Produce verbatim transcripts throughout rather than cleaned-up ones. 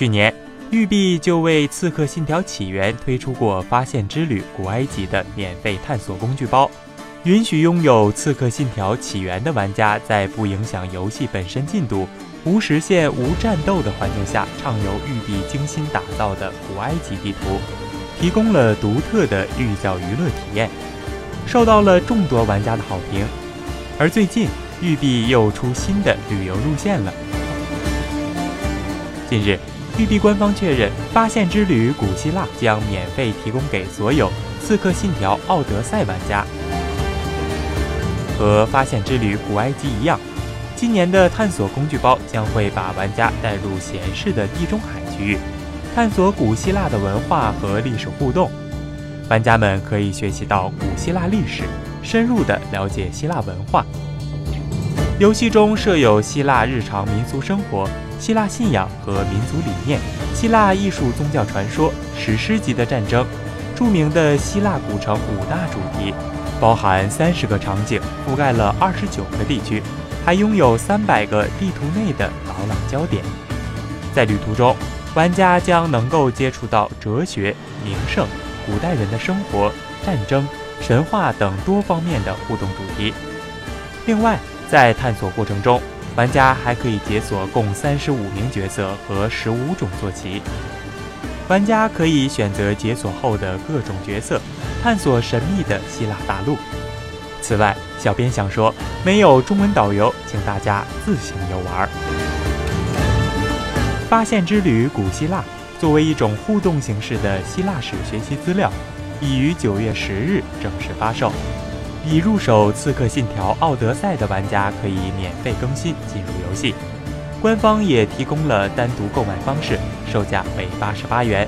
去年，育碧就为《刺客信条：起源》推出过《发现之旅：古埃及》的免费探索工具包，允许拥有《刺客信条：起源》的玩家在不影响游戏本身进度、无时限、无战斗的环境下，畅游育碧精心打造的古埃及地图，提供了独特的寓教于乐体验，受到了众多玩家的好评。而最近，育碧又出新的旅游路线了。近日，育碧官方确认，《发现之旅：古希腊》将免费提供给所有《刺客信条：奥德赛》玩家。和《发现之旅：古埃及》一样，今年的探索工具包将会把玩家带入闲适的地中海区域，探索古希腊的文化和历史互动。玩家们可以学习到古希腊历史，深入地了解希腊文化。游戏中设有希腊日常民俗生活、希腊信仰和民族理念、希腊艺术宗教传说、史诗级的战争、著名的希腊古城五大主题，包含三十个场景，覆盖了二十九个地区，还拥有三百个地图内的导览焦点。在旅途中，玩家将能够接触到哲学、名胜、古代人的生活、战争、神话等多方面的互动主题。另外，在探索过程中，玩家还可以解锁共三十五名角色和十五种坐骑。玩家可以选择解锁后的各种角色，探索神秘的希腊大陆。此外，小编想说，没有中文导游，请大家自行游玩。发现之旅古希腊作为一种互动形式的希腊史学习资料，已于九月十日正式发售。已入手《刺客信条：奥德赛》的玩家可以免费更新进入游戏。官方也提供了单独购买方式，售价为八十八元。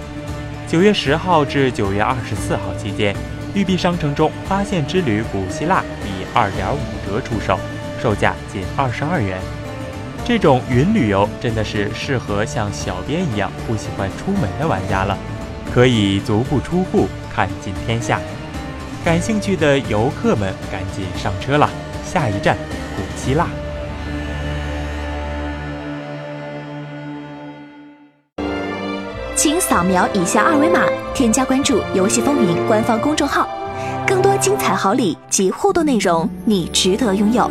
九月十号至九月二十四号期间，育碧商城中《发现之旅：古希腊》以二点五折出售，售价仅二十二元。这种云旅游真的是适合像小编一样不喜欢出门的玩家了，可以足不出户，看尽天下。感兴趣的游客们赶紧上车了，下一站古希腊。请扫描以下二维码，添加关注游戏风云官方公众号，更多精彩好礼及互动内容，你值得拥有。